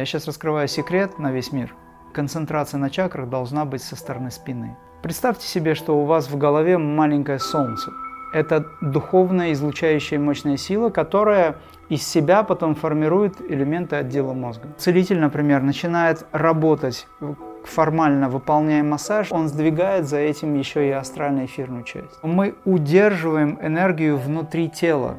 Я сейчас раскрываю секрет на весь мир. Концентрация на чакрах должна быть со стороны спины. Представьте себе, что у вас в голове маленькое солнце. Это духовная излучающая мощная сила, которая из себя потом формирует элементы отдела мозга. Целитель, например, начинает работать, формально выполняя массаж, он сдвигает за этим еще и астрально-эфирную часть. Мы удерживаем энергию внутри тела,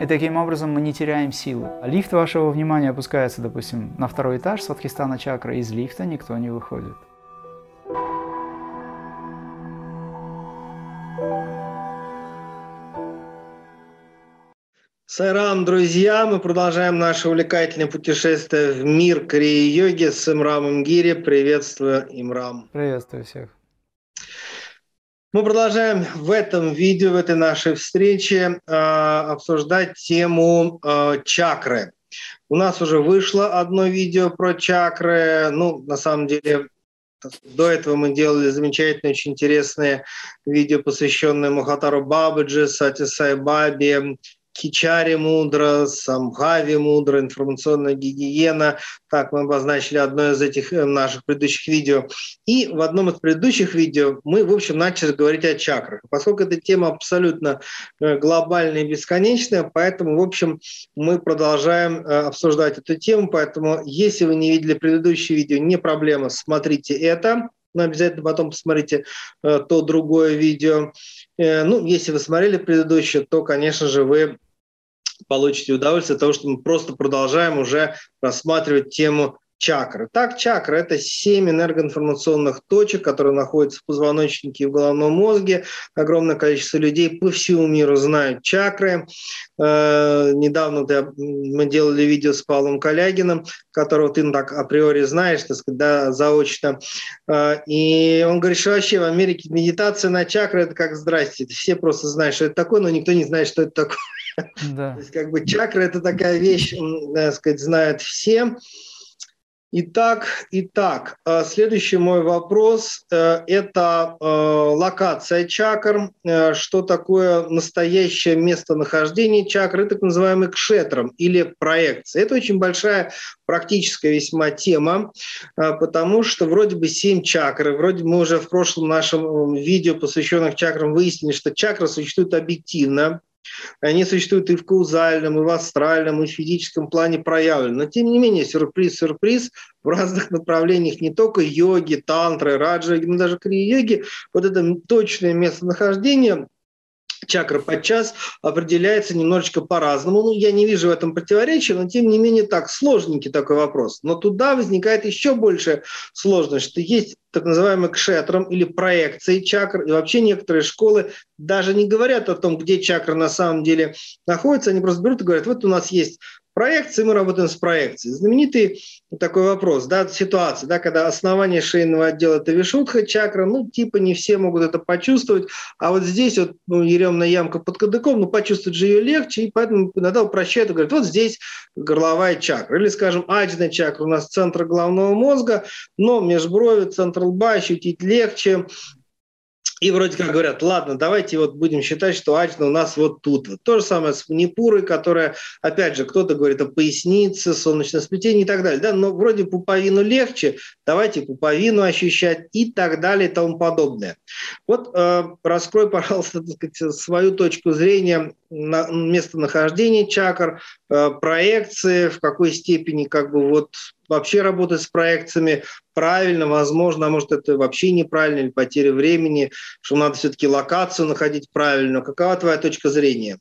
и таким образом мы не теряем силы. Лифт вашего внимания опускается, допустим, на второй этаж Свадхистана чакры, из лифта никто не выходит. Сайрам, друзья, мы продолжаем наше увлекательное путешествие в мир Крийя-йоги с Имрамом Гири. Приветствую, Имрам. Приветствую всех. Мы продолжаем в этом видео, в этой нашей встрече обсуждать тему чакры. У нас уже вышло одно видео про чакры. Ну, на самом деле, до этого мы делали замечательные, очень интересные видео, посвященные Махаватару Бабаджи, Сатье Саи Бабе, Кичари мудра, Самхави мудра, информационная гигиена. Так, мы обозначили одно из этих наших предыдущих видео. И в одном из предыдущих видео мы, в общем, начали говорить о чакрах. Поскольку эта тема абсолютно глобальная и бесконечная, поэтому, в общем, мы продолжаем обсуждать эту тему. Поэтому, если вы не видели предыдущее видео, не проблема, смотрите это. Но обязательно потом посмотрите то другое видео. Ну, если вы смотрели предыдущее, то, конечно же, вы получите удовольствие от того, что мы просто продолжаем уже рассматривать тему чакры. Так, чакры – это 7 энергоинформационных точек, которые находятся в позвоночнике и в головном мозге. Огромное количество людей по всему миру знают чакры. Недавно мы делали видео с Павлом Калягиным, которого ты так априори знаешь, так сказать, да, заочно. И он говорит, что вообще в Америке медитация на чакры – это как «здрасте». Все просто знают, что это такое, но никто не знает, что это такое. Да. То есть, как бы, чакры – это такая вещь, так сказать, знают все. Итак, следующий мой вопрос – это локация чакр, что такое настоящее местонахождение чакры, так называемый кшетрам или проекция. Это очень большая практическая весьма тема, потому что вроде бы 7 чакр, вроде мы уже в прошлом нашем видео, посвященном чакрам, выяснили, что чакры существуют объективно. Они существуют и в каузальном, и в астральном, и в физическом плане проявлены. Но тем не менее, сюрприз, в разных направлениях не только йоги, тантры, раджа-йоги, но даже крия-йоги, вот это точное местонахождение чакра подчас определяется немножечко по-разному. Ну, я не вижу в этом противоречия, но тем не менее так, сложненький такой вопрос. Но туда возникает еще большая сложность, что есть так называемые кшетрам или проекции чакр, и вообще некоторые школы даже не говорят о том, где чакра на самом деле находится, они просто берут и говорят, вот у нас есть проекции, мы работаем с проекцией. Знаменитый такой вопрос, да, ситуация, да, когда основание шейного отдела – это вишудха чакра, ну, типа не все могут это почувствовать, а вот здесь вот еремная ямка под кадыком, ну, почувствовать же ее легче, и поэтому иногда упрощают и говорят, вот здесь горловая чакра, или, скажем, аджна чакра у нас центр головного мозга, но межброви, центр лба ощутить легче. И вроде как говорят, ладно, давайте вот будем считать, что аджна у нас вот тут. Вот. То же самое с манипурой, которая, опять же, кто-то говорит о пояснице, солнечном сплетении и так далее. Да? Но вроде пуповину легче, давайте пуповину ощущать и так далее и тому подобное. Вот раскрой, пожалуйста, так сказать, свою точку зрения на местонахождение чакр, проекции, в какой степени как бы вот вообще работать с проекциями правильно, возможно, а может это вообще неправильно, или потеря времени, что надо все-таки локацию находить правильно. Какова твоя точка зрения?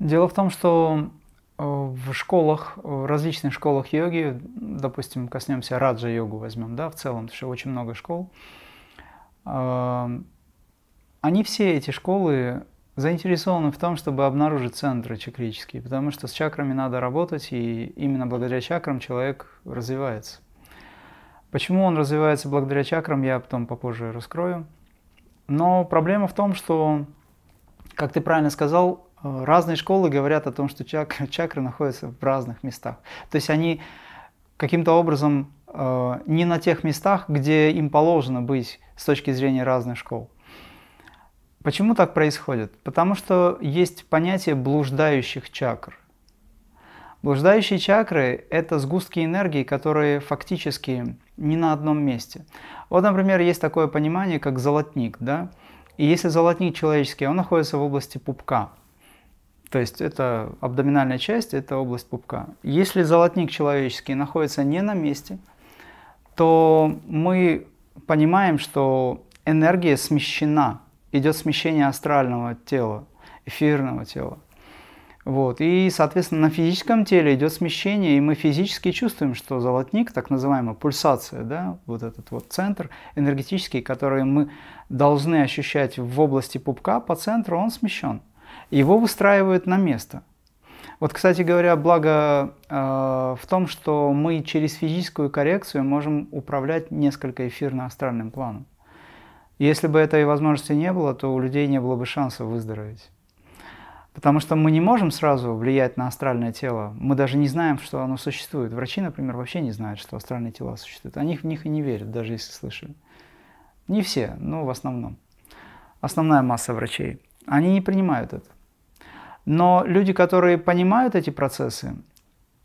Дело в том, что в школах, в различных школах йоги, допустим, коснемся раджа-йогу возьмем, да, в целом, потому что очень много школ, они все эти школы заинтересованы в том, чтобы обнаружить центры чакрические, потому что с чакрами надо работать, и именно благодаря чакрам человек развивается. Почему он развивается благодаря чакрам, я потом попозже раскрою. Но проблема в том, что, как ты правильно сказал, разные школы говорят о том, что чакры находятся в разных местах. То есть они каким-то образом не на тех местах, где им положено быть с точки зрения разных школ. Почему так происходит? Потому что есть понятие блуждающих чакр. Блуждающие чакры – это сгустки энергии, которые фактически не на одном месте. Вот, например, есть такое понимание, как золотник, да? И если золотник человеческий, он находится в области пупка. То есть это абдоминальная часть, это область пупка. Если золотник человеческий находится не на месте, то мы понимаем, что энергия смещена, идет смещение астрального тела, эфирного тела. Вот. И, соответственно, на физическом теле идет смещение, и мы физически чувствуем, что золотник, так называемая пульсация, да, вот этот вот центр энергетический, который мы должны ощущать в области пупка по центру, он смещен. Его выстраивают на место. Вот, кстати говоря, благо в том, что мы через физическую коррекцию можем управлять несколько эфирно-астральным планом. Если бы этой возможности не было, то у людей не было бы шанса выздороветь. Потому что мы не можем сразу влиять на астральное тело. Мы даже не знаем, что оно существует. Врачи, например, вообще не знают, что астральные тела существуют. Они в них и не верят, даже если слышали. Не все, но в основном. Основная масса врачей. Они не принимают это. Но люди, которые понимают эти процессы,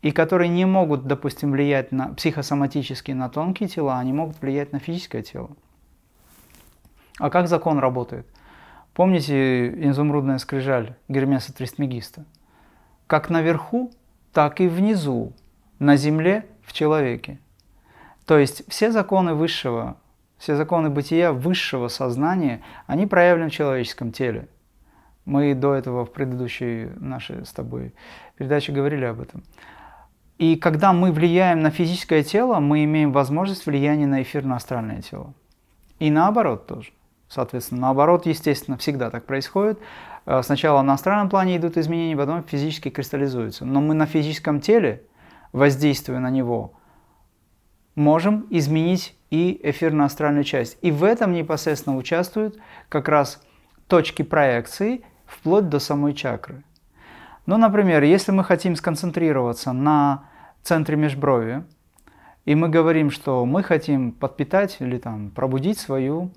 и которые не могут, допустим, влиять на, психосоматически на тонкие тела, они могут влиять на физическое тело. А как закон работает? Помните изумрудная скрижаль Гермеса Трисмегиста? Как наверху, так и внизу, на земле, в человеке. То есть все законы высшего, все законы бытия, высшего сознания, они проявлены в человеческом теле. Мы до этого в предыдущей нашей с тобой передаче говорили об этом. И когда мы влияем на физическое тело, мы имеем возможность влияния на эфирно-астральное тело. И наоборот тоже. Соответственно, наоборот, естественно, всегда так происходит. Сначала на астральном плане идут изменения, потом физически кристаллизуются. Но мы на физическом теле, воздействуя на него, можем изменить и эфирно-астральную часть. И в этом непосредственно участвуют как раз точки проекции, вплоть до самой чакры. Ну, например, если мы хотим сконцентрироваться на центре межброви, и мы говорим, что мы хотим подпитать или там, пробудить свою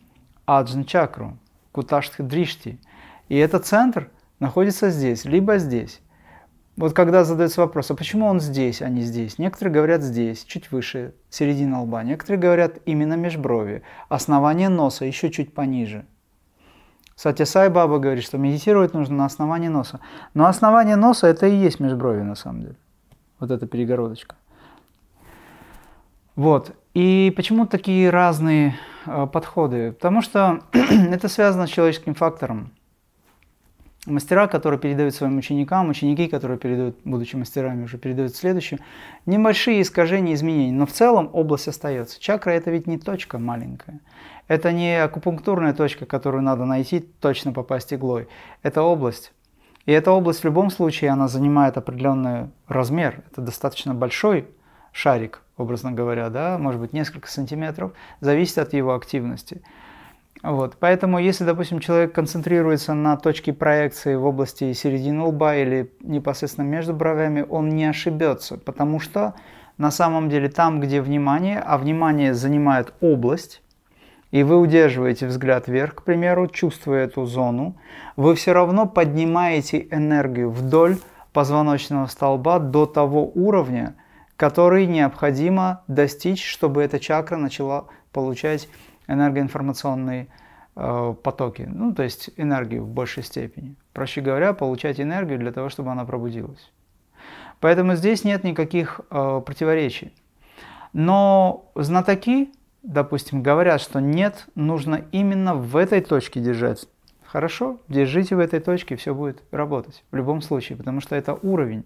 аджн-чакру, куташтх дришти. И этот центр находится здесь, либо здесь. Вот когда задается вопрос, а почему он здесь, а не здесь? Некоторые говорят здесь, чуть выше, середина лба. Некоторые говорят именно межброви, основание носа, еще чуть пониже. Сатья Саи Баба говорит, что медитировать нужно на основании носа. Но основание носа – это и есть межброви, на самом деле. Вот эта перегородочка. Вот. И почему такие разные подходы? Потому что это связано с человеческим фактором. Мастера, которые передают своим ученикам, ученики, которые передают, будучи мастерами, уже передают следующим, небольшие искажения, изменения, но в целом область остается. Чакра – это ведь не точка маленькая. Это не акупунктурная точка, которую надо найти, точно попасть иглой. Это область. И эта область в любом случае, она занимает определенный размер. Это достаточно большой шарик, образно говоря, да, может быть, несколько сантиметров, зависит от его активности. Вот. Поэтому, если, допустим, человек концентрируется на точке проекции в области середины лба или непосредственно между бровями, он не ошибется, потому что на самом деле там, где внимание, а внимание занимает область, и вы удерживаете взгляд вверх, к примеру, чувствуя эту зону, вы все равно поднимаете энергию вдоль позвоночного столба до того уровня, который необходимо достичь, чтобы эта чакра начала получать энергоинформационные потоки, ну, то есть энергию в большей степени. Проще говоря, получать энергию для того, чтобы она пробудилась. Поэтому здесь нет никаких противоречий. Но знатоки, допустим, говорят, что нет, нужно именно в этой точке держать. Хорошо, держите в этой точке, все будет работать в любом случае, потому что это уровень.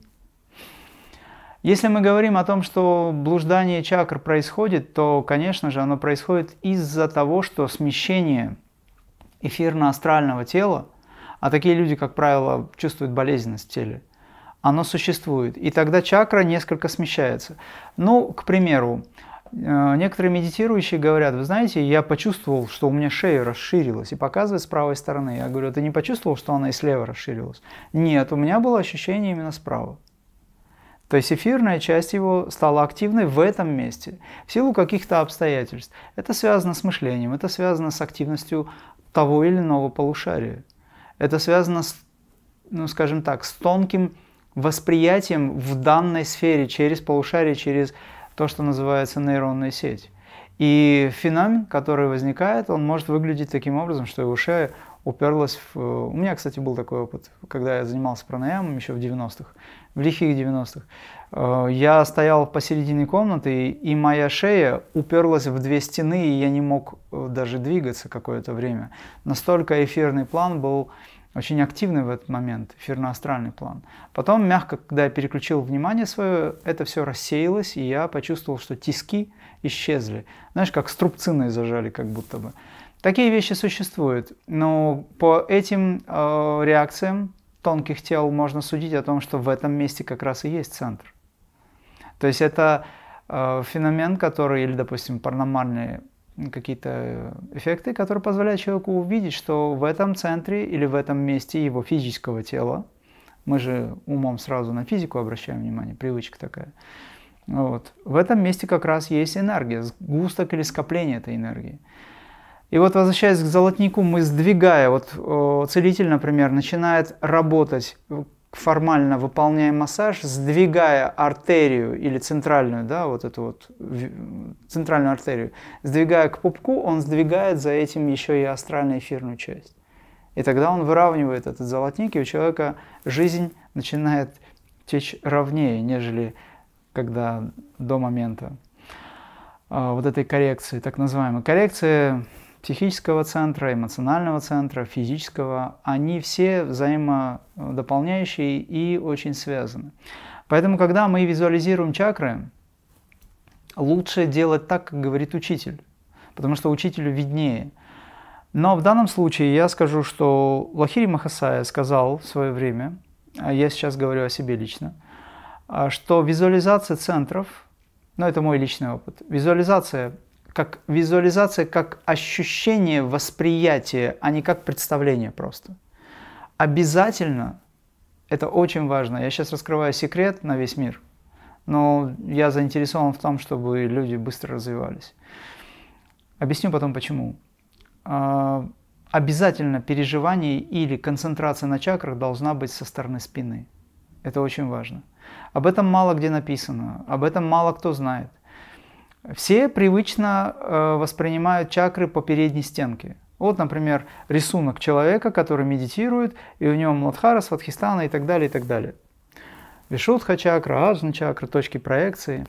Если мы говорим о том, что блуждание чакр происходит, то, конечно же, оно происходит из-за того, что смещение эфирно-астрального тела, а такие люди, как правило, чувствуют болезненность в теле, оно существует, и тогда чакра несколько смещается. Ну, к примеру, некоторые медитирующие говорят, вы знаете, я почувствовал, что у меня шея расширилась, и показывает с правой стороны. Я говорю, ты не почувствовал, что она и слева расширилась? Нет, у меня было ощущение именно справа. То есть эфирная часть его стала активной в этом месте, в силу каких-то обстоятельств. Это связано с мышлением, это связано с активностью того или иного полушария. Это связано с, ну, скажем так, с тонким восприятием в данной сфере, через полушарие, через то, что называется нейронная сеть. И феномен, который возникает, он может выглядеть таким образом, что его шея уперлась в... У меня, кстати, был такой опыт, когда я занимался пранаямом еще в 90-х, в лихих 90-х. Я стоял посередине комнаты, и моя шея уперлась в две стены, и я не мог даже двигаться какое-то время. Настолько эфирный план был... очень активный в этот момент, эфирно-астральный план. Потом, мягко, когда я переключил внимание свое, это все рассеялось, и я почувствовал, что тиски исчезли. Знаешь, как струбциной зажали, как будто бы. Такие вещи существуют, но по этим реакциям тонких тел можно судить о том, что в этом месте как раз и есть центр. То есть это феномен, который, или, допустим, паранормальные какие-то эффекты, которые позволяют человеку увидеть, что в этом центре или в этом месте его физического тела, мы же умом сразу на физику обращаем внимание, привычка такая, вот, в этом месте как раз есть энергия, сгусток или скопление этой энергии. И вот, возвращаясь к золотнику, мы сдвигая, вот целитель, например, начинает работать, формально выполняя массаж, сдвигая артерию или центральную, да, вот эту вот центральную артерию, сдвигая к пупку, он сдвигает за этим еще и астрально-эфирную часть. И тогда он выравнивает этот золотник, и у человека жизнь начинает течь ровнее, нежели когда до момента вот этой коррекции, так называемой коррекции психического центра, эмоционального центра, физического, они все взаимодополняющие и очень связаны. Поэтому, когда мы визуализируем чакры, лучше делать так, как говорит учитель, потому что учителю виднее. Но в данном случае я скажу, что Лахири Махасая сказал в свое время, я сейчас говорю о себе лично, что визуализация центров, ну это мой личный опыт, визуализация как ощущение, восприятие, а не как представление просто. Обязательно, это очень важно, я сейчас раскрываю секрет на весь мир, но я заинтересован в том, чтобы люди быстро развивались. Объясню потом почему. Обязательно переживание или концентрация на чакрах должна быть со стороны спины. Это очень важно. Об этом мало где написано, об этом мало кто знает. Все привычно воспринимают чакры по передней стенке. Вот, например, рисунок человека, который медитирует, и у него Муладхара, Свадхистана и так далее, и так далее. Вишудха чакра, Аджна чакра, точки проекции.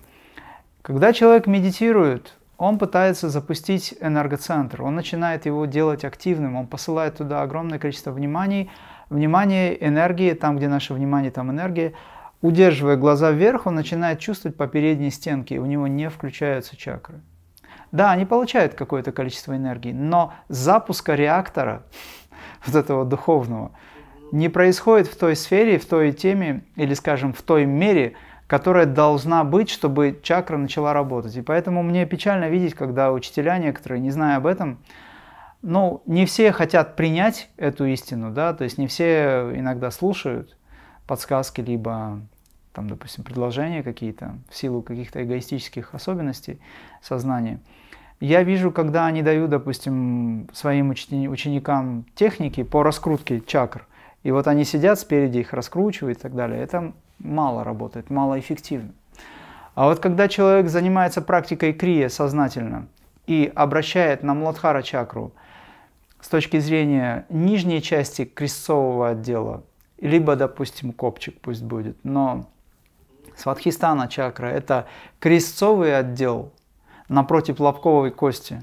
Когда человек медитирует, он пытается запустить энергоцентр, он начинает его делать активным, он посылает туда огромное количество внимания, энергии, там, где наше внимание, там энергия. Удерживая глаза вверх, он начинает чувствовать по передней стенке, у него не включаются чакры. Да, они получают какое-то количество энергии, но запуска реактора, вот этого духовного, не происходит в той сфере, в той теме, или, скажем, в той мере, которая должна быть, чтобы чакра начала работать. И поэтому мне печально видеть, когда учителя некоторые, не зная об этом, ну, не все хотят принять эту истину, да, то есть не все иногда слушают подсказки, либо, там, допустим, предложения какие-то, в силу каких-то эгоистических особенностей сознания. Я вижу, когда они дают, допустим, своим ученикам техники по раскрутке чакр, и вот они сидят спереди, их раскручивают и так далее, это мало работает, мало эффективно. А вот когда человек занимается практикой крия сознательно и обращает на Муладхара чакру с точки зрения нижней части крестцового отдела, либо, допустим, копчик пусть будет, но Свадхистана чакра – это крестцовый отдел напротив лобковой кости,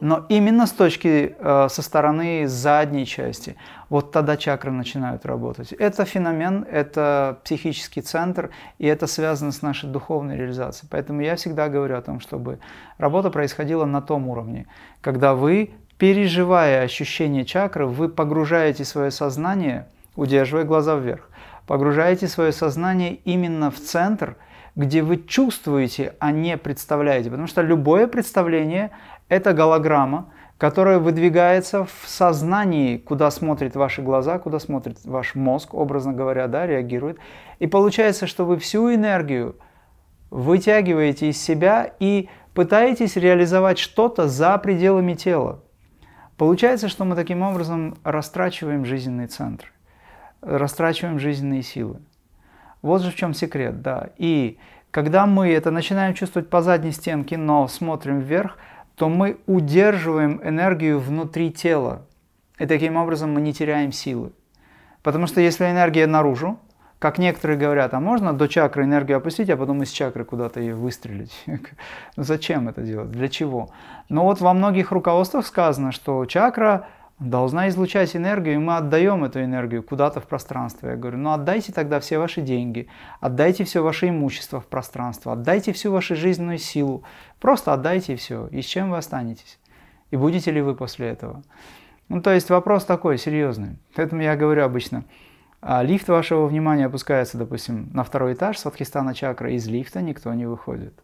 но именно с точки, со стороны задней части, вот тогда чакры начинают работать. Это феномен, это психический центр, и это связано с нашей духовной реализацией. Поэтому я всегда говорю о том, чтобы работа происходила на том уровне, когда вы, переживая ощущение чакры, вы погружаете свое сознание, удерживая глаза вверх, погружаете свое сознание именно в центр, где вы чувствуете, а не представляете. Потому что любое представление – это голограмма, которая выдвигается в сознании, куда смотрят ваши глаза, куда смотрит ваш мозг, образно говоря, да, реагирует. И получается, что вы всю энергию вытягиваете из себя и пытаетесь реализовать что-то за пределами тела. Получается, что мы таким образом растрачиваем жизненный центр, растрачиваем жизненные силы. Вот же в чем секрет, да. И когда мы это начинаем чувствовать по задней стенке, но смотрим вверх, то мы удерживаем энергию внутри тела. И таким образом мы не теряем силы. Потому что если энергия наружу, как некоторые говорят, а можно до чакры энергию опустить, а потом из чакры куда-то ее выстрелить? Зачем это делать? Для чего? Но вот во многих руководствах сказано, что чакра должна излучать энергию, и мы отдаем эту энергию куда-то в пространство. Я говорю, ну отдайте тогда все ваши деньги, отдайте все ваше имущество в пространство, отдайте всю вашу жизненную силу, просто отдайте все, и с чем вы останетесь? И будете ли вы после этого? Ну то есть вопрос такой, серьезный. Поэтому я говорю обычно, лифт вашего внимания опускается, допустим, на второй этаж Свадхистана чакры, из лифта никто не выходит.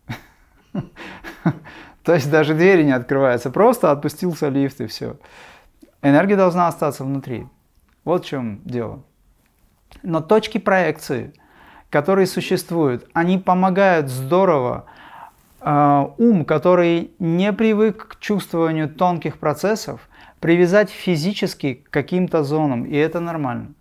То есть даже двери не открываются, просто отпустился лифт и все. Энергия должна остаться внутри. Вот в чем дело. Но точки проекции, которые существуют, они помогают здорово. Ум, который не привык к чувствованию тонких процессов, привязать физически к каким-то зонам, и это нормально.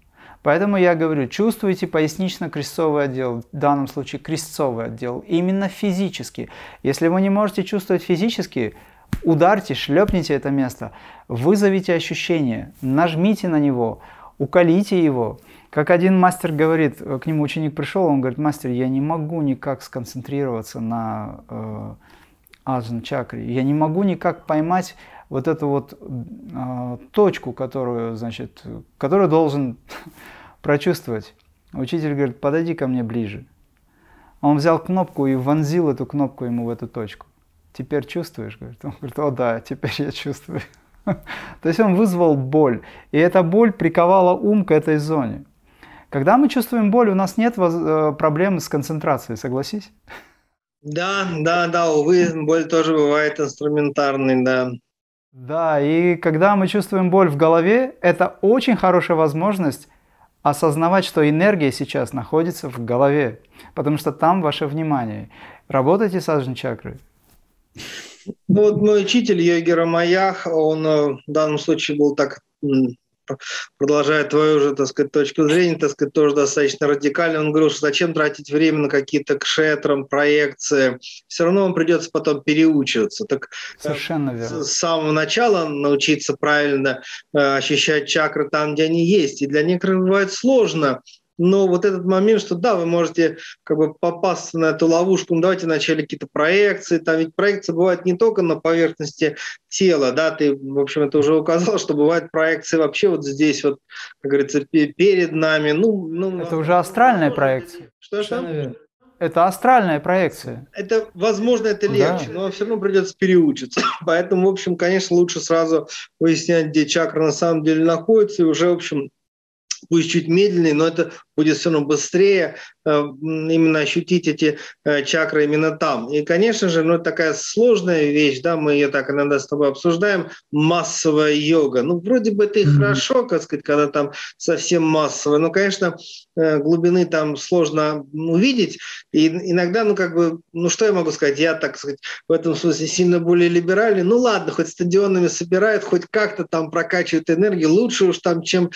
Поэтому я говорю, чувствуйте пояснично-крестцовый отдел, в данном случае крестцовый отдел, именно физически. Если вы не можете чувствовать физически, ударьте, шлепните это место, вызовите ощущение, нажмите на него, уколите его. Как один мастер говорит, к нему ученик пришел, он говорит, мастер, я не могу никак сконцентрироваться на аджна-чакре, я не могу никак поймать вот эту вот точку, которую, значит, которую должен прочувствовать. Учитель говорит, подойди ко мне ближе. Он взял кнопку и вонзил эту кнопку ему в эту точку. Теперь чувствуешь? Он говорит, о да, теперь я чувствую. То есть он вызвал боль, и эта боль приковала ум к этой зоне. Когда мы чувствуем боль, у нас нет проблем с концентрацией, согласись? Да, увы, боль тоже бывает инструментарной, да. Да, и когда мы чувствуем боль в голове, это очень хорошая возможность осознавать, что энергия сейчас находится в голове, потому что там ваше внимание. Работайте с аджна-чакрой. Ну вот мой учитель Йоги Рамаях, он в данном случае был так, продолжая твою же, так сказать, точку зрения, так сказать, тоже достаточно радикально. Он говорил, что зачем тратить время на какие-то кшетрам, проекции, все равно вам придется потом переучиваться. Так, совершенно верно. С самого начала научиться правильно ощущать чакры там, где они есть. И для некоторых бывает сложно. Но вот этот момент, что да, вы можете как бы попасть на эту ловушку, ну, давайте вначале какие-то проекции, там ведь проекции бывают не только на поверхности тела, да, ты, в общем, это уже указал, что бывают проекции вообще вот здесь вот, как говорится, перед нами, ну это уже астральная проекция. Что? Это астральная проекция. Это, возможно, это легче, да. Но все равно придется переучиться. Поэтому, в общем, конечно, лучше сразу выяснять, где чакра на самом деле находится, и уже, в общем, пусть чуть медленнее, но это будет все равно быстрее именно ощутить эти чакры именно там. И, конечно же, ну, такая сложная вещь, да, мы ее так иногда с тобой обсуждаем, массовая йога. Ну, вроде бы это и хорошо, как сказать, когда там совсем массово, но, конечно, глубины там сложно увидеть. И иногда, ну, как бы, ну, что я могу сказать? Я, так сказать, в этом смысле сильно более либеральный. Ну, ладно, хоть стадионами собирают, хоть как-то там прокачивают энергию. Лучше уж там, чем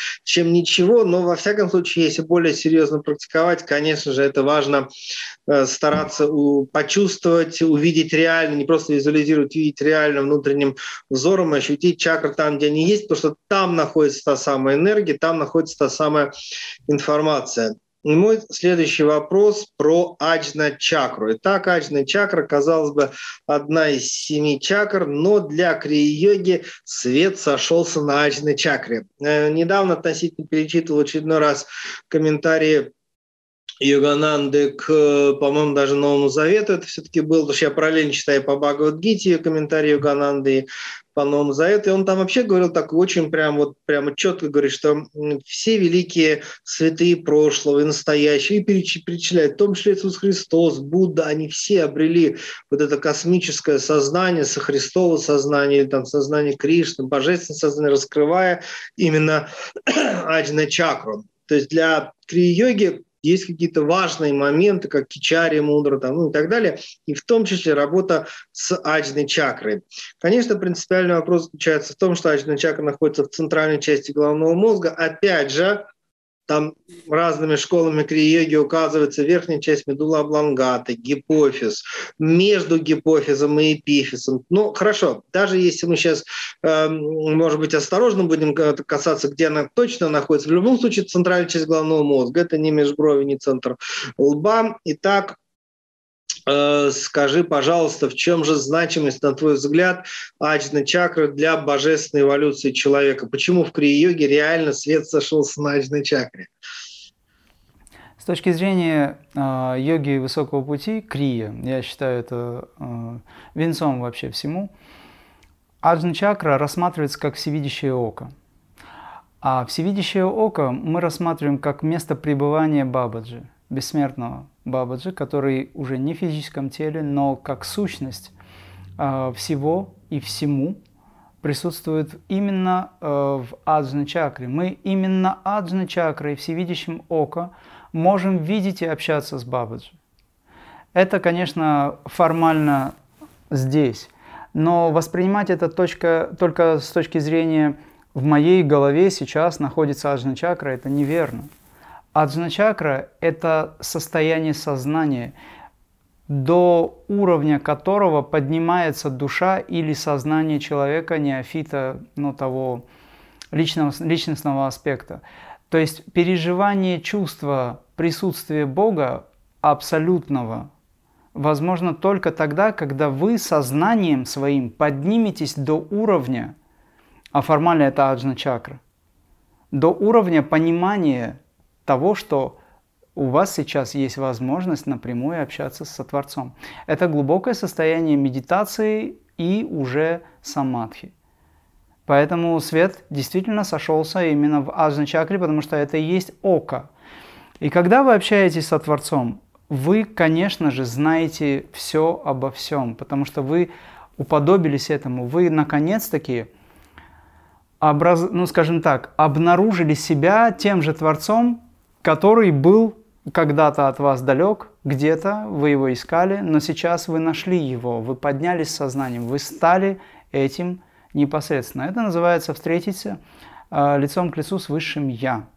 ничего. Но, во всяком случае, если более серьезно практиковать, конечно же, это важно стараться почувствовать, увидеть реально, не просто визуализировать, увидеть реально внутренним взором, ощутить чакры там, где они есть, потому что там находится та самая энергия, там находится та самая информация. И мой следующий вопрос про аджна-чакру. Итак, аджна-чакра, казалось бы, одна из 7 чакр, но для крийя-йоги свет сошелся на аджна-чакре. Недавно относительно перечитывал очередной раз комментарии Йогананды к, по-моему, даже Новому Завету. Это все-таки было, потому что я параллельно читаю по Бхагавадгите комментарии Йогананды по Новому Завету, и он там вообще говорил так очень прямо четко говорит, что все великие святые прошлого и настоящего, и перечисляет, в том числе Иисус Христос, Будда, они все обрели вот это космическое сознание, сохристово сознание, там, сознание Кришны, божественное сознание, раскрывая именно аджна-чакру. То есть для крийя-йоги есть какие-то важные моменты, как кичари мудра, там, ну и так далее, и в том числе работа с аджной чакрой. Конечно, принципиальный вопрос заключается в том, что аджна чакра находится в центральной части головного мозга. Опять же, Там разными школами крийя-йоги указывается верхняя часть медулла облонгата, гипофиз, между гипофизом и эпифизом. Ну, хорошо, даже если мы сейчас, может быть, осторожно будем касаться, где она точно находится, в любом случае, центральная часть головного мозга, это не межброви, не центр лба. Итак, скажи, пожалуйста, в чем же значимость, на твой взгляд, аджны чакры для божественной эволюции человека? Почему в крийя-йоге реально свет сошелся на аджной чакре? С точки зрения йоги высокого пути, крия, я считаю это венцом вообще всему, аджна чакра рассматривается как всевидящее око. А всевидящее око мы рассматриваем как место пребывания Бабаджи, бессмертного Бабаджи, который уже не в физическом теле, но как сущность всего и всему присутствует именно в аджна чакре. Мы именно аджна чакрой, всевидящим око, можем видеть и общаться с Бабаджи. Это, конечно, формально здесь, но воспринимать это только с точки зрения «в моей голове сейчас находится аджна чакра» — это неверно. Аджна чакра – это состояние сознания, до уровня которого поднимается душа или сознание человека, неофита, но того личностного аспекта. То есть переживание чувства присутствия Бога абсолютного возможно только тогда, когда вы сознанием своим подниметесь до уровня, а формально это аджна чакра, до уровня понимания того, что у вас сейчас есть возможность напрямую общаться со Творцом. Это глубокое состояние медитации и уже самадхи. Поэтому свет действительно сошелся именно в аджна чакре, потому что это и есть око. И когда вы общаетесь со Творцом, вы, конечно же, знаете все обо всем, потому что вы уподобились этому, вы наконец-таки, обнаружили себя тем же Творцом, который был когда-то от вас далек, где-то вы его искали, но сейчас вы нашли его, вы поднялись сознанием, вы стали этим непосредственно. Это называется «встретиться лицом к лицу с Высшим Я».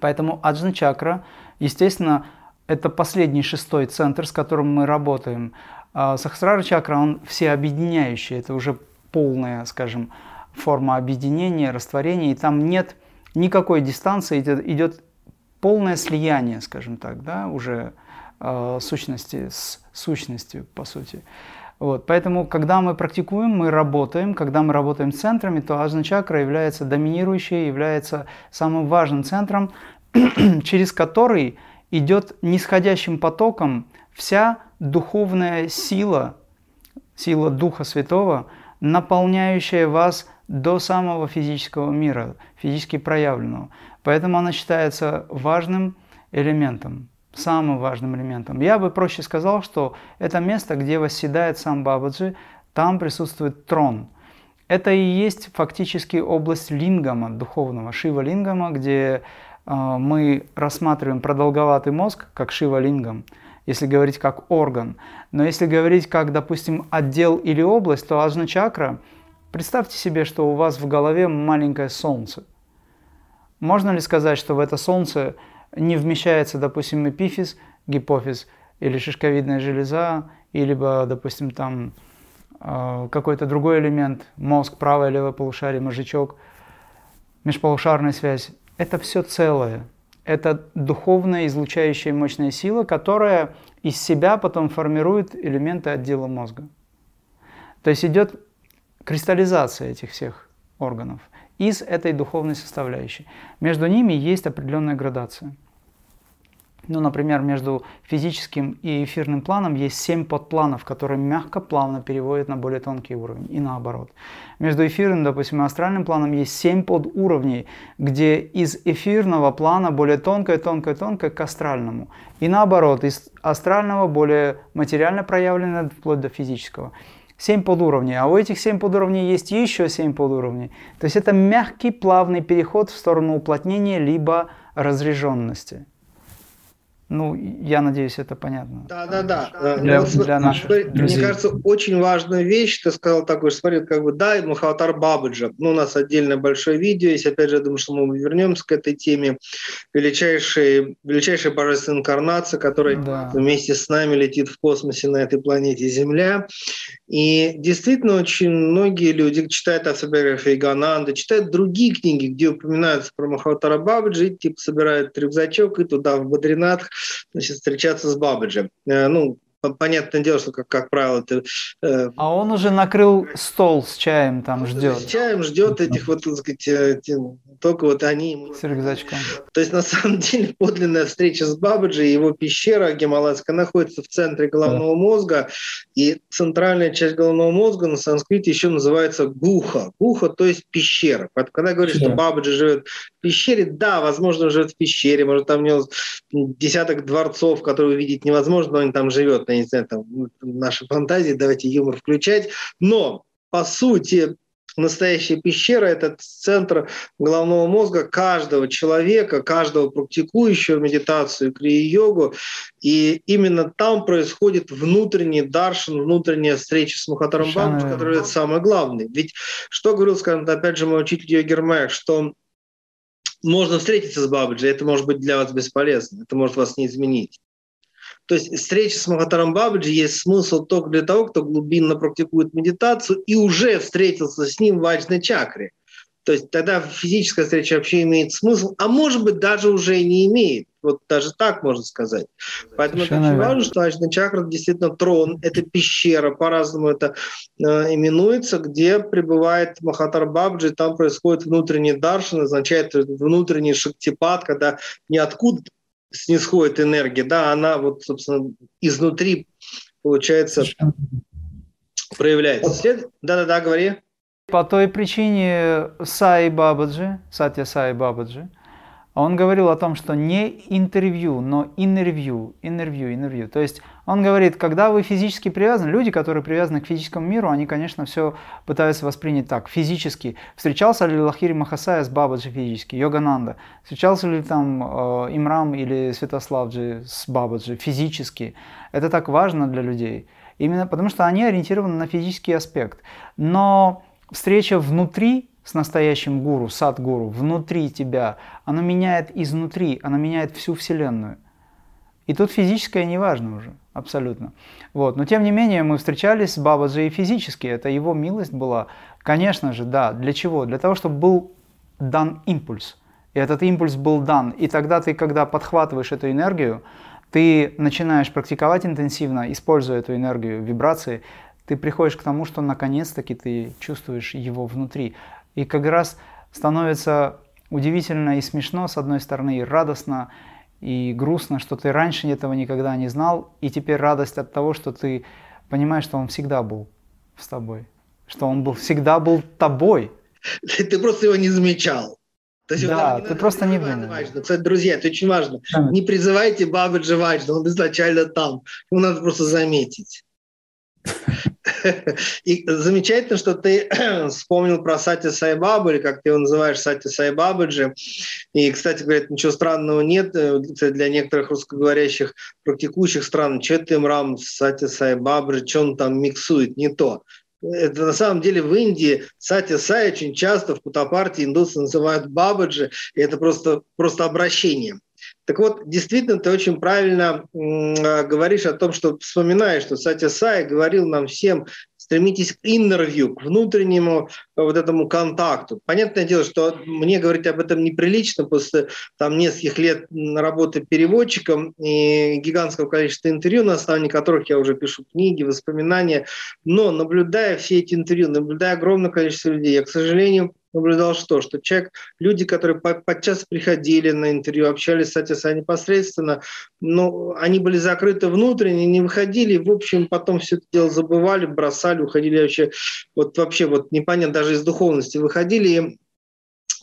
Поэтому аджна чакра, естественно, это последний шестой центр, с которым мы работаем. Сахасрара чакра, он всеобъединяющий, это уже полная, скажем, форма объединения, растворения, и там нет никакой дистанции, идет полное слияние, скажем так, да, уже сущности с сущностью, по сути. Вот. Поэтому, когда мы практикуем, мы работаем, когда мы работаем с центрами, то аджна чакра является доминирующей, является самым важным центром, через который идет нисходящим потоком вся духовная сила, сила Духа Святого, наполняющая вас до самого физического мира, физически проявленного. Поэтому она считается важным элементом, самым важным элементом. Я бы проще сказал, что это место, где восседает сам Бабаджи, там присутствует трон. Это и есть фактически область лингама духовного, Шива-лингама, где мы рассматриваем продолговатый мозг, как Шива-лингам, если говорить как орган. Но если говорить как, допустим, отдел или область, то аджна чакра, представьте себе, что у вас в голове маленькое солнце. Можно ли сказать, что в это солнце не вмещается, допустим, эпифиз, гипофиз или шишковидная железа, или, допустим, там какой-то другой элемент, мозг, правое, левое полушарие, мозжечок, межполушарная связь. Это все целое. Это духовная, излучающая мощная сила, которая из себя потом формирует элементы отдела мозга. То есть идет кристаллизация этих всех органов из этой духовной составляющей. Между ними есть определенная градация. Ну, например, между физическим и эфирным планом есть 7 подпланов, которые мягко, плавно переводят на более тонкий уровень, и наоборот. Между эфирным, допустим, и астральным планом есть 7 подуровней, где из эфирного плана более тонкое к астральному. И наоборот, из астрального более материально проявленное вплоть до физического. 7 подуровней, а у этих 7 подуровней есть еще 7 подуровней. То есть это мягкий, плавный переход в сторону уплотнения либо разреженности. Ну, я надеюсь, это понятно. Да. Для наших друзей. Мне кажется, очень важная вещь, ты сказал такой, смотри, как бы, да, и Махаватара Бабаджи. Ну, у нас отдельное большое видео есть, опять же, я думаю, что мы вернемся к этой теме. Величайшая божественная инкарнация, которая вместе с нами летит в космосе на этой планете Земля. И действительно, очень многие люди читают автобиографию Йогананды, читают другие книги, где упоминаются про Махаватара Бабаджи, типа собирают рюкзачок и туда, в Бадринатх, значит, встречаться с Бабаджи. Ну, понятное дело, что, как правило, ты... А он уже накрыл стол с чаем, там ждет. С чаем ждет этих вот, так сказать, только вот они... С рюкзачком. То есть, на самом деле, подлинная встреча с Бабаджи, его пещера гималайская находится в центре головного мозга, и центральная часть головного мозга на санскрите еще называется гуха. Гуха, то есть пещера. Когда говоришь, что Бабаджи живет в пещере, да, возможно, он живет в пещере, может, там у него десяток дворцов, которые увидеть невозможно, но он там живет. Я не знаю, там наши фантазии, давайте юмор включать. Но, по сути, настоящая пещера – это центр головного мозга каждого человека, каждого практикующего медитацию, крийя-йогу. И именно там происходит внутренний даршан, внутренняя встреча с Махатаром Бабаджи, который это самое главное. Ведь что говорил, скажем, опять же, мой учитель Йоги Рамаях, что можно встретиться с Бабаджи, это может быть для вас бесполезно, это может вас не изменить. То есть встреча с Махатаром Бабаджи есть смысл только для того, кто глубинно практикует медитацию и уже встретился с ним в аджной чакре. То есть тогда физическая встреча вообще имеет смысл, а может быть даже уже не имеет. Вот даже так можно сказать. Поэтому это очень важно, что аджна чакра действительно трон, это пещера, по-разному это именуется, где пребывает Махатар Бабаджи, там происходит внутренний даршан, означает внутренний шактипат, когда ниоткуда снисходит энергия, да, она вот, собственно, изнутри, получается, проявляется. Да, говори. По той причине Саи Бабаджи, Сатья Саи Бабаджи, он говорил о том, что не интервью, но интервью. То есть он говорит, когда вы физически привязаны, люди, которые привязаны к физическому миру, они, конечно, все пытаются воспринять так, физически. Встречался ли Лахири Махасая с Бабаджи физически, Йогананда? Встречался ли там Имрам или Святославджи с Бабаджи физически? Это так важно для людей, именно потому что они ориентированы на физический аспект. Но встреча внутри с настоящим гуру, сад-гуру, внутри тебя, оно меняет изнутри, оно меняет всю Вселенную. И тут физическое не важно уже, абсолютно. Вот. Но тем не менее мы встречались с Бабаджи и физически, это его милость была. Конечно же, да, для чего? Для того, чтобы был дан импульс. И этот импульс был дан. И тогда ты, когда подхватываешь эту энергию, ты начинаешь практиковать интенсивно, используя эту энергию, вибрации, ты приходишь к тому, что наконец-таки ты чувствуешь его внутри. И как раз становится удивительно и смешно, с одной стороны, и радостно, и грустно, что ты раньше этого никогда не знал, и теперь радость от того, что ты понимаешь, что он всегда был с тобой, что он всегда был тобой. Ты просто его не замечал. То есть, да, ты просто не понимаешь. Кстати, друзья, это очень важно. Да. Не призывайте Бабаджи Ваджну, он изначально там. Его надо просто заметить. И замечательно, что ты вспомнил про Сатья Саи Бабу, или как ты его называешь, Сатья Саи Бабаджи. И, кстати говоря, ничего странного нет. Кстати, для некоторых русскоговорящих практикующих стран, что ты Имрам Сатья Саи Бабаджи, что он там миксует, не то. Это на самом деле в Индии Сатья Саи очень часто в Путтапарти индусы называют Бабаджи, и это просто обращение. Так вот, действительно, ты очень правильно говоришь о том, что вспоминаешь, что Сатья Саи говорил нам всем, стремитесь к интервью, к внутреннему вот этому контакту. Понятное дело, что мне говорить об этом неприлично после там нескольких лет работы переводчиком и гигантского количества интервью, на основании которых я уже пишу книги, воспоминания. Но наблюдая все эти интервью, наблюдая огромное количество людей, я, к сожалению, наблюдал что человек, люди, которые подчас приходили на интервью, общались с Сатья Саи непосредственно, но они были закрыты внутренне, не выходили, в общем, потом все это дело забывали, бросали, уходили вообще непонятно, даже из духовности выходили.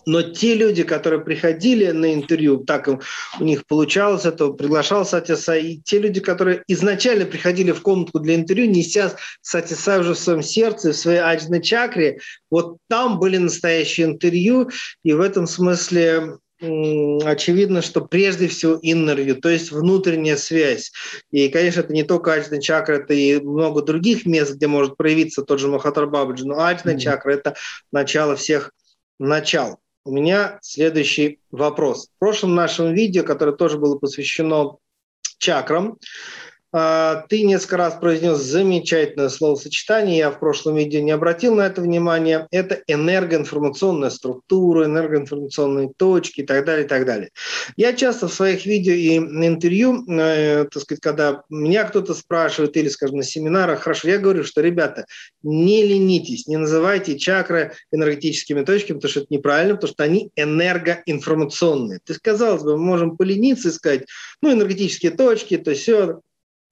Но те люди, которые приходили на интервью, так у них получалось это, приглашал Сатья Саи, и те люди, которые изначально приходили в комнатку для интервью, неся Сатья Саи уже в своем сердце, в своей аджной чакре, вот там были настоящие интервью, и в этом смысле очевидно, что прежде всего иннервью, то есть внутренняя связь. И, конечно, это не только аджна чакра, это и много других мест, где может проявиться тот же Махаватара Бабаджи, но аджна чакра — это начало всех начал. У меня следующий вопрос. В прошлом нашем видео, которое тоже было посвящено чакрам, ты несколько раз произнес замечательное словосочетание, я в прошлом видео не обратил на это внимание, это энергоинформационная структура, энергоинформационные точки и так далее, и так далее. Я часто в своих видео и интервью, так сказать, когда меня кто-то спрашивает или, скажем, на семинарах, хорошо, я говорю, что, ребята, не ленитесь, не называйте чакры энергетическими точками, потому что это неправильно, потому что они энергоинформационные. То есть, казалось бы, мы можем полениться и сказать, ну, энергетические точки, то все.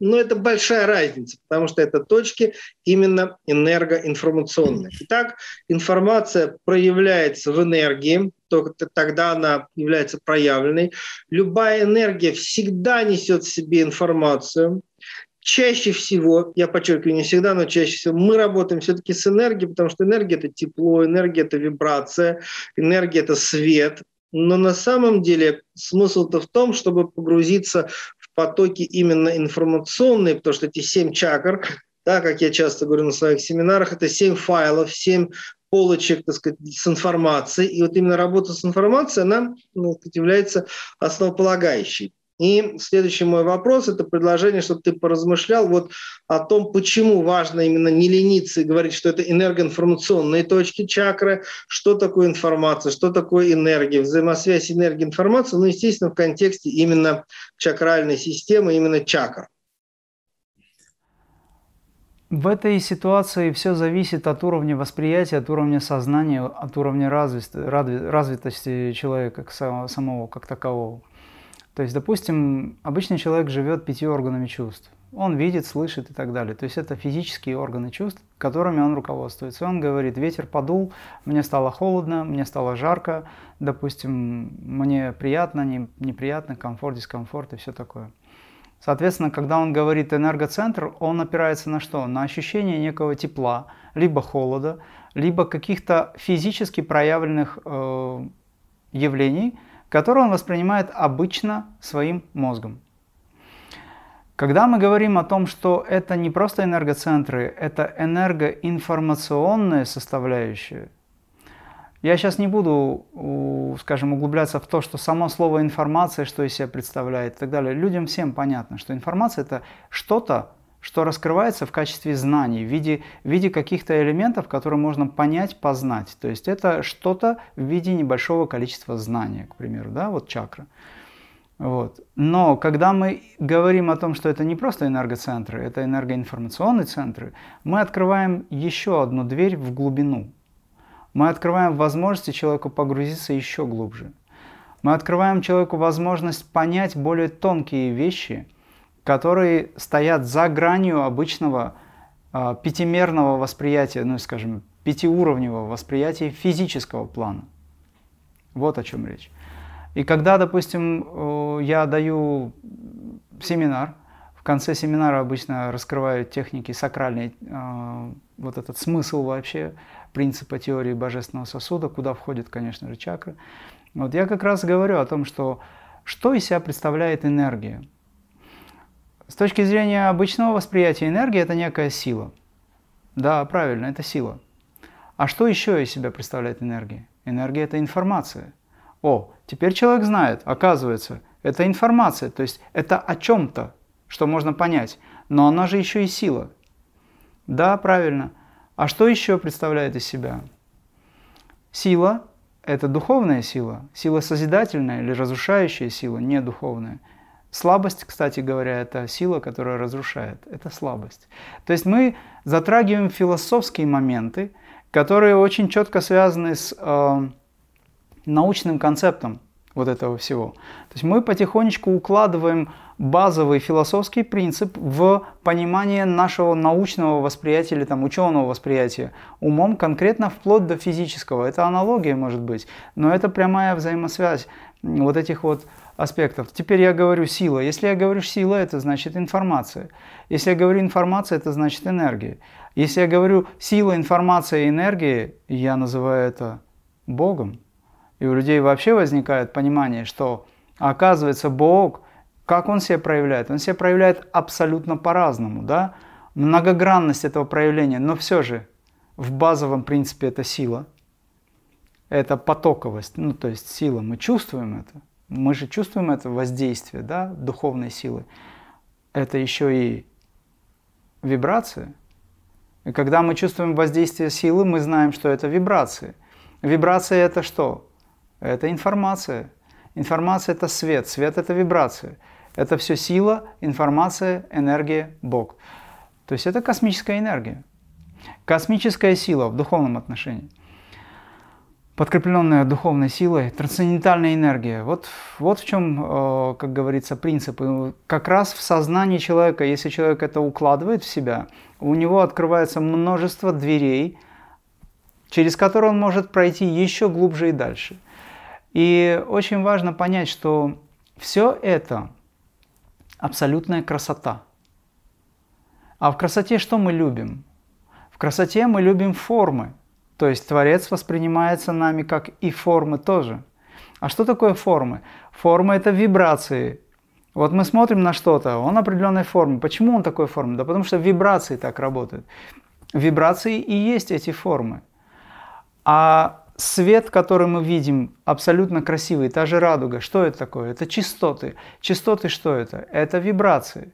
Но это большая разница, потому что это точки именно энергоинформационные. Итак, информация проявляется в энергии, только тогда она является проявленной. Любая энергия всегда несет в себе информацию. Чаще всего, я подчеркиваю, не всегда, но чаще всего мы работаем все-таки с энергией, потому что энергия – это тепло, энергия – это вибрация, энергия – это свет. Но на самом деле смысл-то в том, чтобы погрузиться в потоки именно информационные, потому что эти 7 чакр, да, как я часто говорю на своих семинарах, это 7 файлов, 7 полочек, так сказать, с информацией. И вот именно работа с информацией, она, ну, является основополагающей. И следующий мой вопрос – это предложение, чтобы ты поразмышлял вот о том, почему важно именно не лениться и говорить, что это энергоинформационные точки чакры, что такое информация, что такое энергия, взаимосвязь энергии и информации, ну, естественно, в контексте именно чакральной системы, именно чакр. В этой ситуации все зависит от уровня восприятия, от уровня сознания, от уровня развитости человека самого как такового. То есть, допустим, обычный человек живет 5 органами чувств. Он видит, слышит и так далее. То есть это физические органы чувств, которыми он руководствуется. Он говорит, ветер подул, мне стало холодно, мне стало жарко, допустим, мне приятно, неприятно, комфорт, дискомфорт и все такое. Соответственно, когда он говорит энергоцентр, он опирается на что? На ощущение некого тепла, либо холода, либо каких-то физически проявленных явлений, который он воспринимает обычно своим мозгом. Когда мы говорим о том, что это не просто энергоцентры, это энергоинформационная составляющая, я сейчас не буду, скажем, углубляться в то, что само слово «информация», что из себя представляет и так далее. Людям всем понятно, что информация – это что-то, что раскрывается в качестве знаний, в виде каких-то элементов, которые можно понять, познать. То есть это что-то в виде небольшого количества знания, к примеру, да, вот чакра. Вот. Но когда мы говорим о том, что это не просто энергоцентры, это энергоинформационные центры, мы открываем еще одну дверь в глубину. Мы открываем возможности человеку погрузиться еще глубже. Мы открываем человеку возможность понять более тонкие вещи, которые стоят за гранью обычного пятимерного восприятия, ну, скажем, пятиуровневого восприятия физического плана. Вот о чем речь. И когда, допустим, я даю семинар, в конце семинара обычно раскрываю техники сакральные, вот этот смысл вообще, принципа теории божественного сосуда, куда входят, конечно же, чакры. Вот я как раз говорю о том, что из себя представляет энергия. С точки зрения обычного восприятия энергии, это некая сила. Да, правильно, это сила. А что еще из себя представляет энергия? Энергия – это информация. О, теперь человек знает, оказывается, это информация, то есть это о чем-то, что можно понять, но она же еще и сила. Да, правильно. А что еще представляет из себя? Сила – это духовная сила, сила созидательная или разрушающая сила, не духовная. Слабость, кстати говоря, это сила, которая разрушает. Это слабость. То есть мы затрагиваем философские моменты, которые очень четко связаны с научным концептом вот этого всего. То есть мы потихонечку укладываем базовый философский принцип в понимание нашего научного восприятия или там ученого восприятия умом, конкретно вплоть до физического. Это аналогия может быть, но это прямая взаимосвязь вот этих вот аспектов. Теперь я говорю сила. Если я говорю сила, это значит информация. Если я говорю информация, это значит энергия. Если я говорю сила, информация и энергия, я называю это Богом. И у людей вообще возникает понимание, что, оказывается, Бог, как Он себя проявляет? Он себя проявляет абсолютно по-разному, да? Многогранность этого проявления, но все же в базовом принципе это сила, это потоковость, ну то есть сила, мы чувствуем это, мы же чувствуем это воздействие, да, духовной силы. Это еще и вибрация. И когда мы чувствуем воздействие силы, мы знаем, что это вибрации. Вибрация – это что? Это информация. Информация – это свет, свет – это вибрация. Это все сила, информация, энергия, Бог. То есть это космическая энергия, космическая сила в духовном отношении, подкрепленная духовной силой, трансцендентальная энергия. Вот в чем, как говорится, принцип. И как раз в сознании человека, если человек это укладывает в себя, у него открывается множество дверей, через которые он может пройти еще глубже и дальше. И очень важно понять, что все это абсолютная красота. А в красоте что мы любим? В красоте мы любим формы. То есть Творец воспринимается нами как и формы тоже. А что такое формы? Формы – это вибрации. Вот мы смотрим на что-то, он определенной формы. Почему он такой формы? Да потому что вибрации так работают. Вибрации и есть эти формы. А свет, который мы видим, абсолютно красивый, та же радуга, что это такое? Это частоты. Частоты что это? Это вибрации.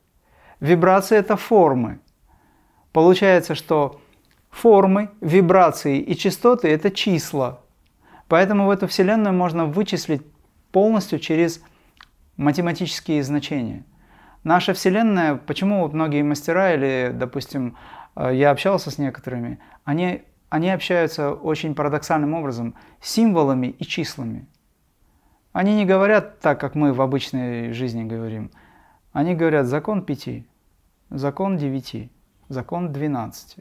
Вибрации – это формы. Получается, что формы, вибрации и частоты – это числа. Поэтому в эту Вселенную можно вычислить полностью через математические значения. Наша Вселенная, почему вот многие мастера, или, допустим, я общался с некоторыми, они общаются очень парадоксальным образом – символами и числами. Они не говорят так, как мы в обычной жизни говорим. Они говорят закон 5, закон 9, закон 12.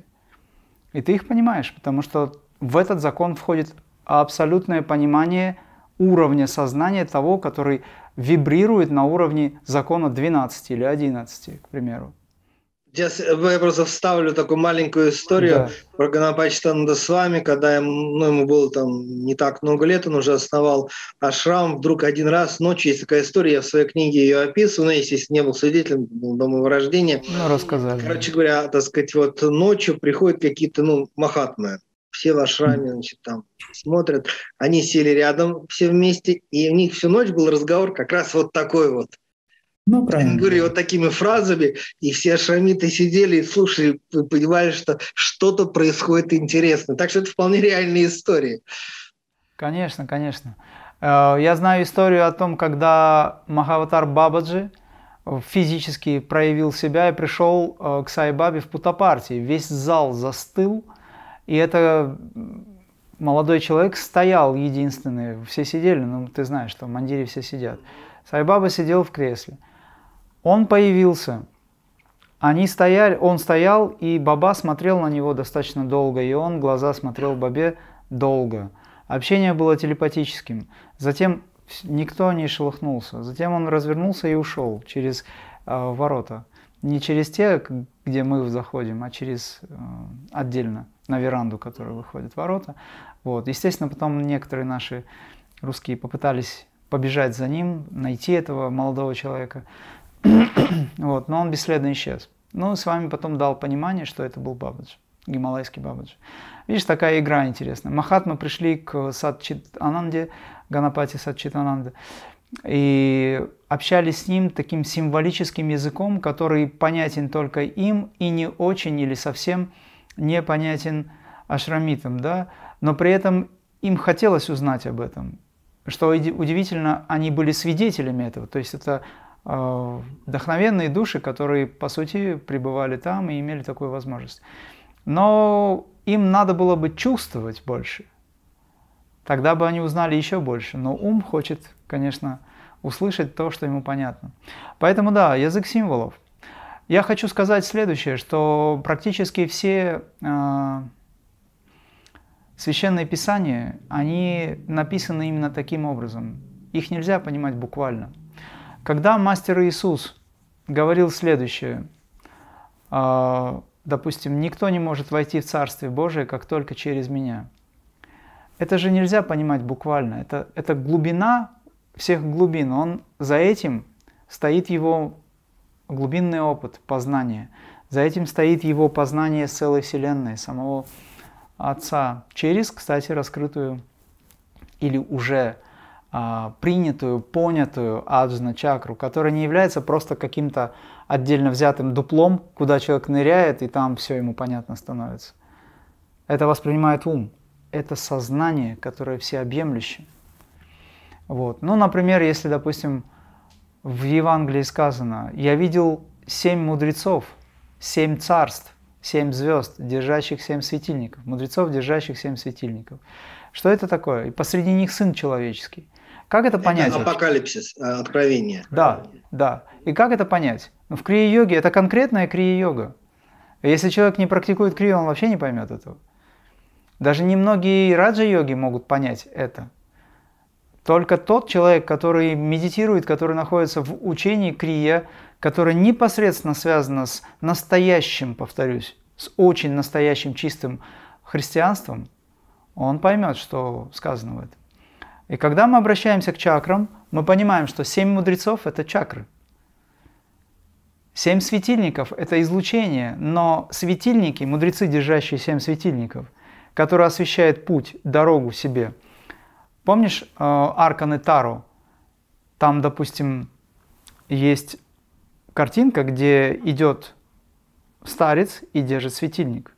И ты их понимаешь, потому что в этот закон входит абсолютное понимание уровня сознания того, который вибрирует на уровне закона 12 или 11, к примеру. Сейчас я просто вставлю такую маленькую историю, да, про Ганапати Тандасвами, когда ему было там не так много лет, он уже основал ашрам. Вдруг один раз ночью, есть такая история, я в своей книге ее описываю, но я, естественно, не был свидетелем, был до моего рождения. Ну, рассказали. Короче говоря, так сказать, вот ночью приходят какие-то, махатмы. Все в ашраме, там смотрят. Они сели рядом все вместе, и у них всю ночь был разговор как раз вот такой вот. Ну, правильно. Говорили вот такими фразами, и все ашрамиты сидели и слушали, и понимали, что что-то происходит интересное. Так что это вполне реальные истории. Конечно, конечно. Я знаю историю о том, когда Махаватара Бабаджи физически проявил себя и пришел к Саи Бабе в Путтапарти. Весь зал застыл, и это молодой человек стоял единственный. Все сидели, ты знаешь, что в мандире все сидят. Саи Баба сидел в кресле. Он появился, он стоял, и Баба смотрел на него достаточно долго, и он глаза смотрел Бабе долго. Общение было телепатическим. Затем никто не шелохнулся. Затем он развернулся и ушел через ворота. Не через те, где мы заходим, а через отдельно, на веранду, которая выходит ворота. Вот. Естественно, потом некоторые наши русские попытались побежать за ним, найти этого молодого человека. Вот, но он бесследно исчез. С вами потом дал понимание, что это был Бабаджи, гималайский Бабаджи. Видишь, такая игра интересная. Махатмы пришли к Сатчидананде, Ганапати Сатчидананда, и общались с ним таким символическим языком, который понятен только им и не очень или совсем не понятен ашрамитам, да? Но при этом им хотелось узнать об этом. Что удивительно, они были свидетелями этого. То есть это вдохновенные души, которые, по сути, пребывали там и имели такую возможность. Но им надо было бы чувствовать больше. Тогда бы они узнали еще больше. Но ум хочет, конечно, услышать то, что ему понятно. Поэтому да, язык символов. Я хочу сказать следующее, что практически все Священные Писания, они написаны именно таким образом. Их нельзя понимать буквально. Когда Мастер Иисус говорил следующее, допустим, «Никто не может войти в Царствие Божие, как только через Меня». Это же нельзя понимать буквально. Это глубина всех глубин. За этим стоит его глубинный опыт познания. За этим стоит его познание целой Вселенной, самого Отца. Через, кстати, раскрытую или уже принятую, понятую аджна-чакру, которая не является просто каким-то отдельно взятым дуплом, куда человек ныряет, и там все ему понятно становится. Это воспринимает ум. Это сознание, которое всеобъемлюще. Вот. Ну, например, если, допустим, в Евангелии сказано: «Я видел 7 мудрецов, 7 царств, 7 звезд, держащих 7 светильников». Мудрецов, держащих 7 светильников. Что это такое? И посреди них Сын Человеческий. Как это понять? Это апокалипсис, откровение. Да, да. И как это понять? В крийя-йоге это конкретная крийя-йога. Если человек не практикует крию, он вообще не поймет этого. Даже немногие раджа-йоги могут понять это. Только тот человек, который медитирует, который находится в учении крия, которое непосредственно связано с настоящим, повторюсь, с очень настоящим чистым христианством, он поймет, что сказано в этом. И когда мы обращаемся к чакрам, мы понимаем, что 7 мудрецов – это чакры. 7 светильников – это излучение, но светильники, мудрецы, держащие 7 светильников, которые освещают путь, дорогу себе. Помнишь Арканы Таро? Там, допустим, есть картинка, где идет старец и держит светильник.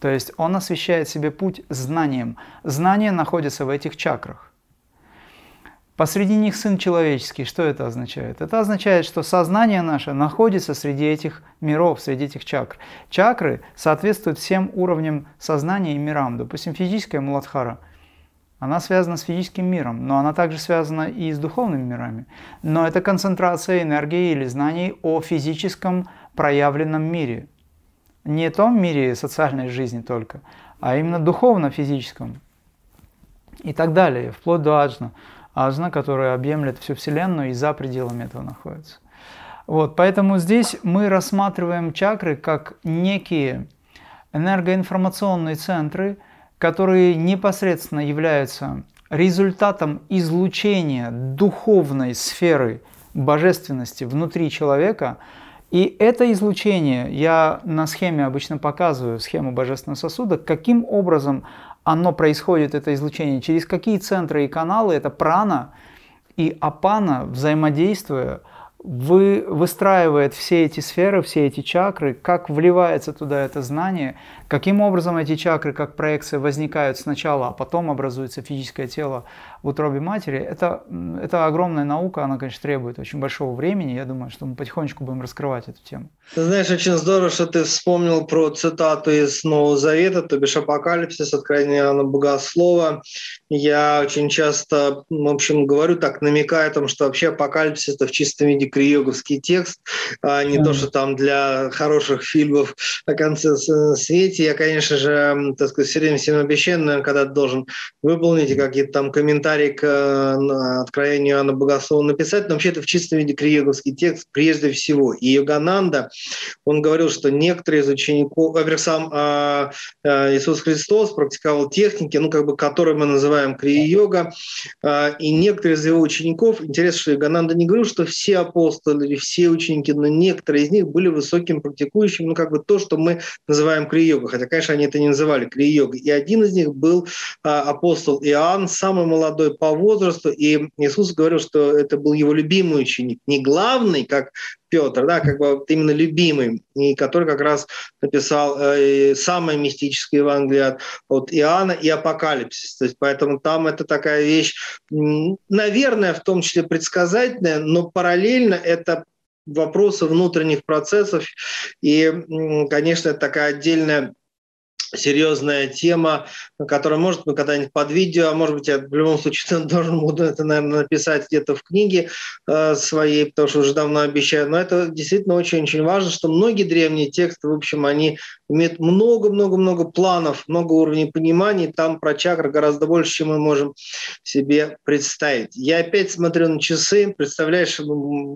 То есть он освещает себе путь знанием. Знание находится в этих чакрах. Посреди них Сын Человеческий. Что это означает? Это означает, что сознание наше находится среди этих миров, среди этих чакр. Чакры соответствуют всем уровням сознания и мирам. Допустим, физическая Муладхара, она связана с физическим миром, но она также связана и с духовными мирами. Но это концентрация энергии или знаний о физическом проявленном мире. Не том мире социальной жизни только, а именно духовно-физическом. И так далее, вплоть до аджна. Аджна, которая объемлет всю Вселенную и за пределами этого находится. Вот, поэтому здесь мы рассматриваем чакры как некие энергоинформационные центры, которые непосредственно являются результатом излучения духовной сферы божественности внутри человека. И это излучение, я на схеме обычно показываю, схему божественного сосуда, каким образом оно происходит, это излучение, через какие центры и каналы, это прана и апана, взаимодействуя, выстраивает все эти сферы, все эти чакры, как вливается туда это знание, каким образом эти чакры, как проекции, возникают сначала, а потом образуется физическое тело в утробе матери. Это огромная наука, она, конечно, требует очень большого времени. Я думаю, что мы потихонечку будем раскрывать эту тему. Ты знаешь, очень здорово, что ты вспомнил про цитату из Нового Завета, то бишь Апокалипсис, Откровение Иоанна Богослова. Я очень часто, в общем, говорю так, намекая о том, что вообще Апокалипсис – это в чистом виде крийя-йоговский текст, а не то, что там для хороших фильмов о конце свете. Я, конечно же, так сказать, все время всем обещаю, но когда должен выполнить какие-то там комментарии к Откровению Иоанна Богослова написать, но вообще это в чистом виде крийя-йоговский текст прежде всего. И Йогананда, он говорил, что некоторые из учеников, во-первых, сам Иисус Христос практиковал техники, которые мы называем крийя-йога, и некоторые из его учеников, интересно, что Йогананда не говорил, что все апостолы, все ученики, но некоторые из них были высоким практикующим, то, что мы называем крийя-йога, хотя, конечно, они это не называли крийя-йога. И один из них был апостол Иоанн, самый молодой по возрасту, и Иисус говорил, что это был его любимый ученик, не главный, как Петр, да, именно любимый, и который как раз написал самое мистическое Евангелие от Иоанна и Апокалипсис. То есть, поэтому там это такая вещь, наверное, в том числе предсказательная, но параллельно это вопросы внутренних процессов. И, конечно, это такая отдельная серьезная тема, которая, может быть, когда-нибудь под видео, а может быть, я в любом случае должен буду это, наверное, написать где-то в книге своей, потому что уже давно обещаю. Но это действительно очень-очень важно, что многие древние тексты, в общем, они имеет много-много-много планов, много уровней пониманий. Там про чакры гораздо больше, чем мы можем себе представить. Я опять смотрю на часы. Представляешь,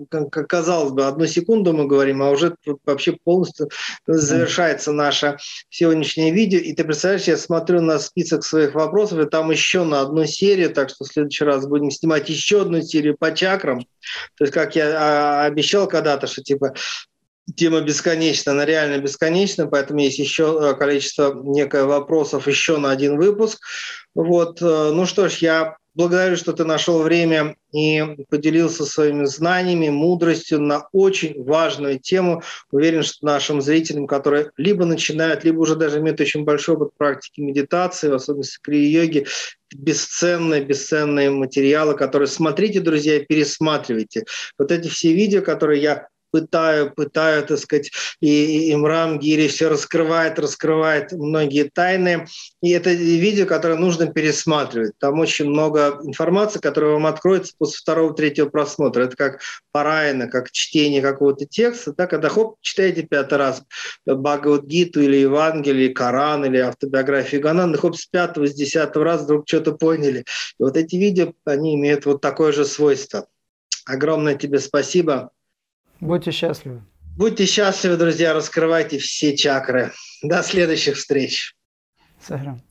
как казалось бы, одну секунду мы говорим, а уже вообще полностью завершается наше сегодняшнее видео. И ты представляешь, я смотрю на список своих вопросов, и там еще на одну серию, так что в следующий раз будем снимать еще одну серию по чакрам. То есть, как я обещал когда-то, что типа тема бесконечна, она реально бесконечна, поэтому есть еще количество некое вопросов еще на один выпуск. Вот. Ну что ж, я благодарю, что ты нашел время и поделился своими знаниями, мудростью на очень важную тему. Уверен, что нашим зрителям, которые либо начинают, либо уже даже имеют очень большой опыт практики медитации, в особенности крийя-йоги, бесценные материалы, которые смотрите, друзья, пересматривайте. Вот эти все видео, которые я пытаю, так сказать, и Имрам Гири все раскрывает многие тайны. И это видео, которое нужно пересматривать. Там очень много информации, которая вам откроется после второго-третьего просмотра. Это как параяна, как чтение какого-то текста, да, когда хоп, читаете пятый раз Бхагавадгиту или Евангелие, Коран или автобиографию Йогананды, хоп, с пятого, с десятого раз вдруг что-то поняли. И вот эти видео, они имеют вот такое же свойство. Огромное тебе спасибо. Будьте счастливы. Будьте счастливы, друзья. Раскрывайте все чакры. До следующих встреч. Сахарам.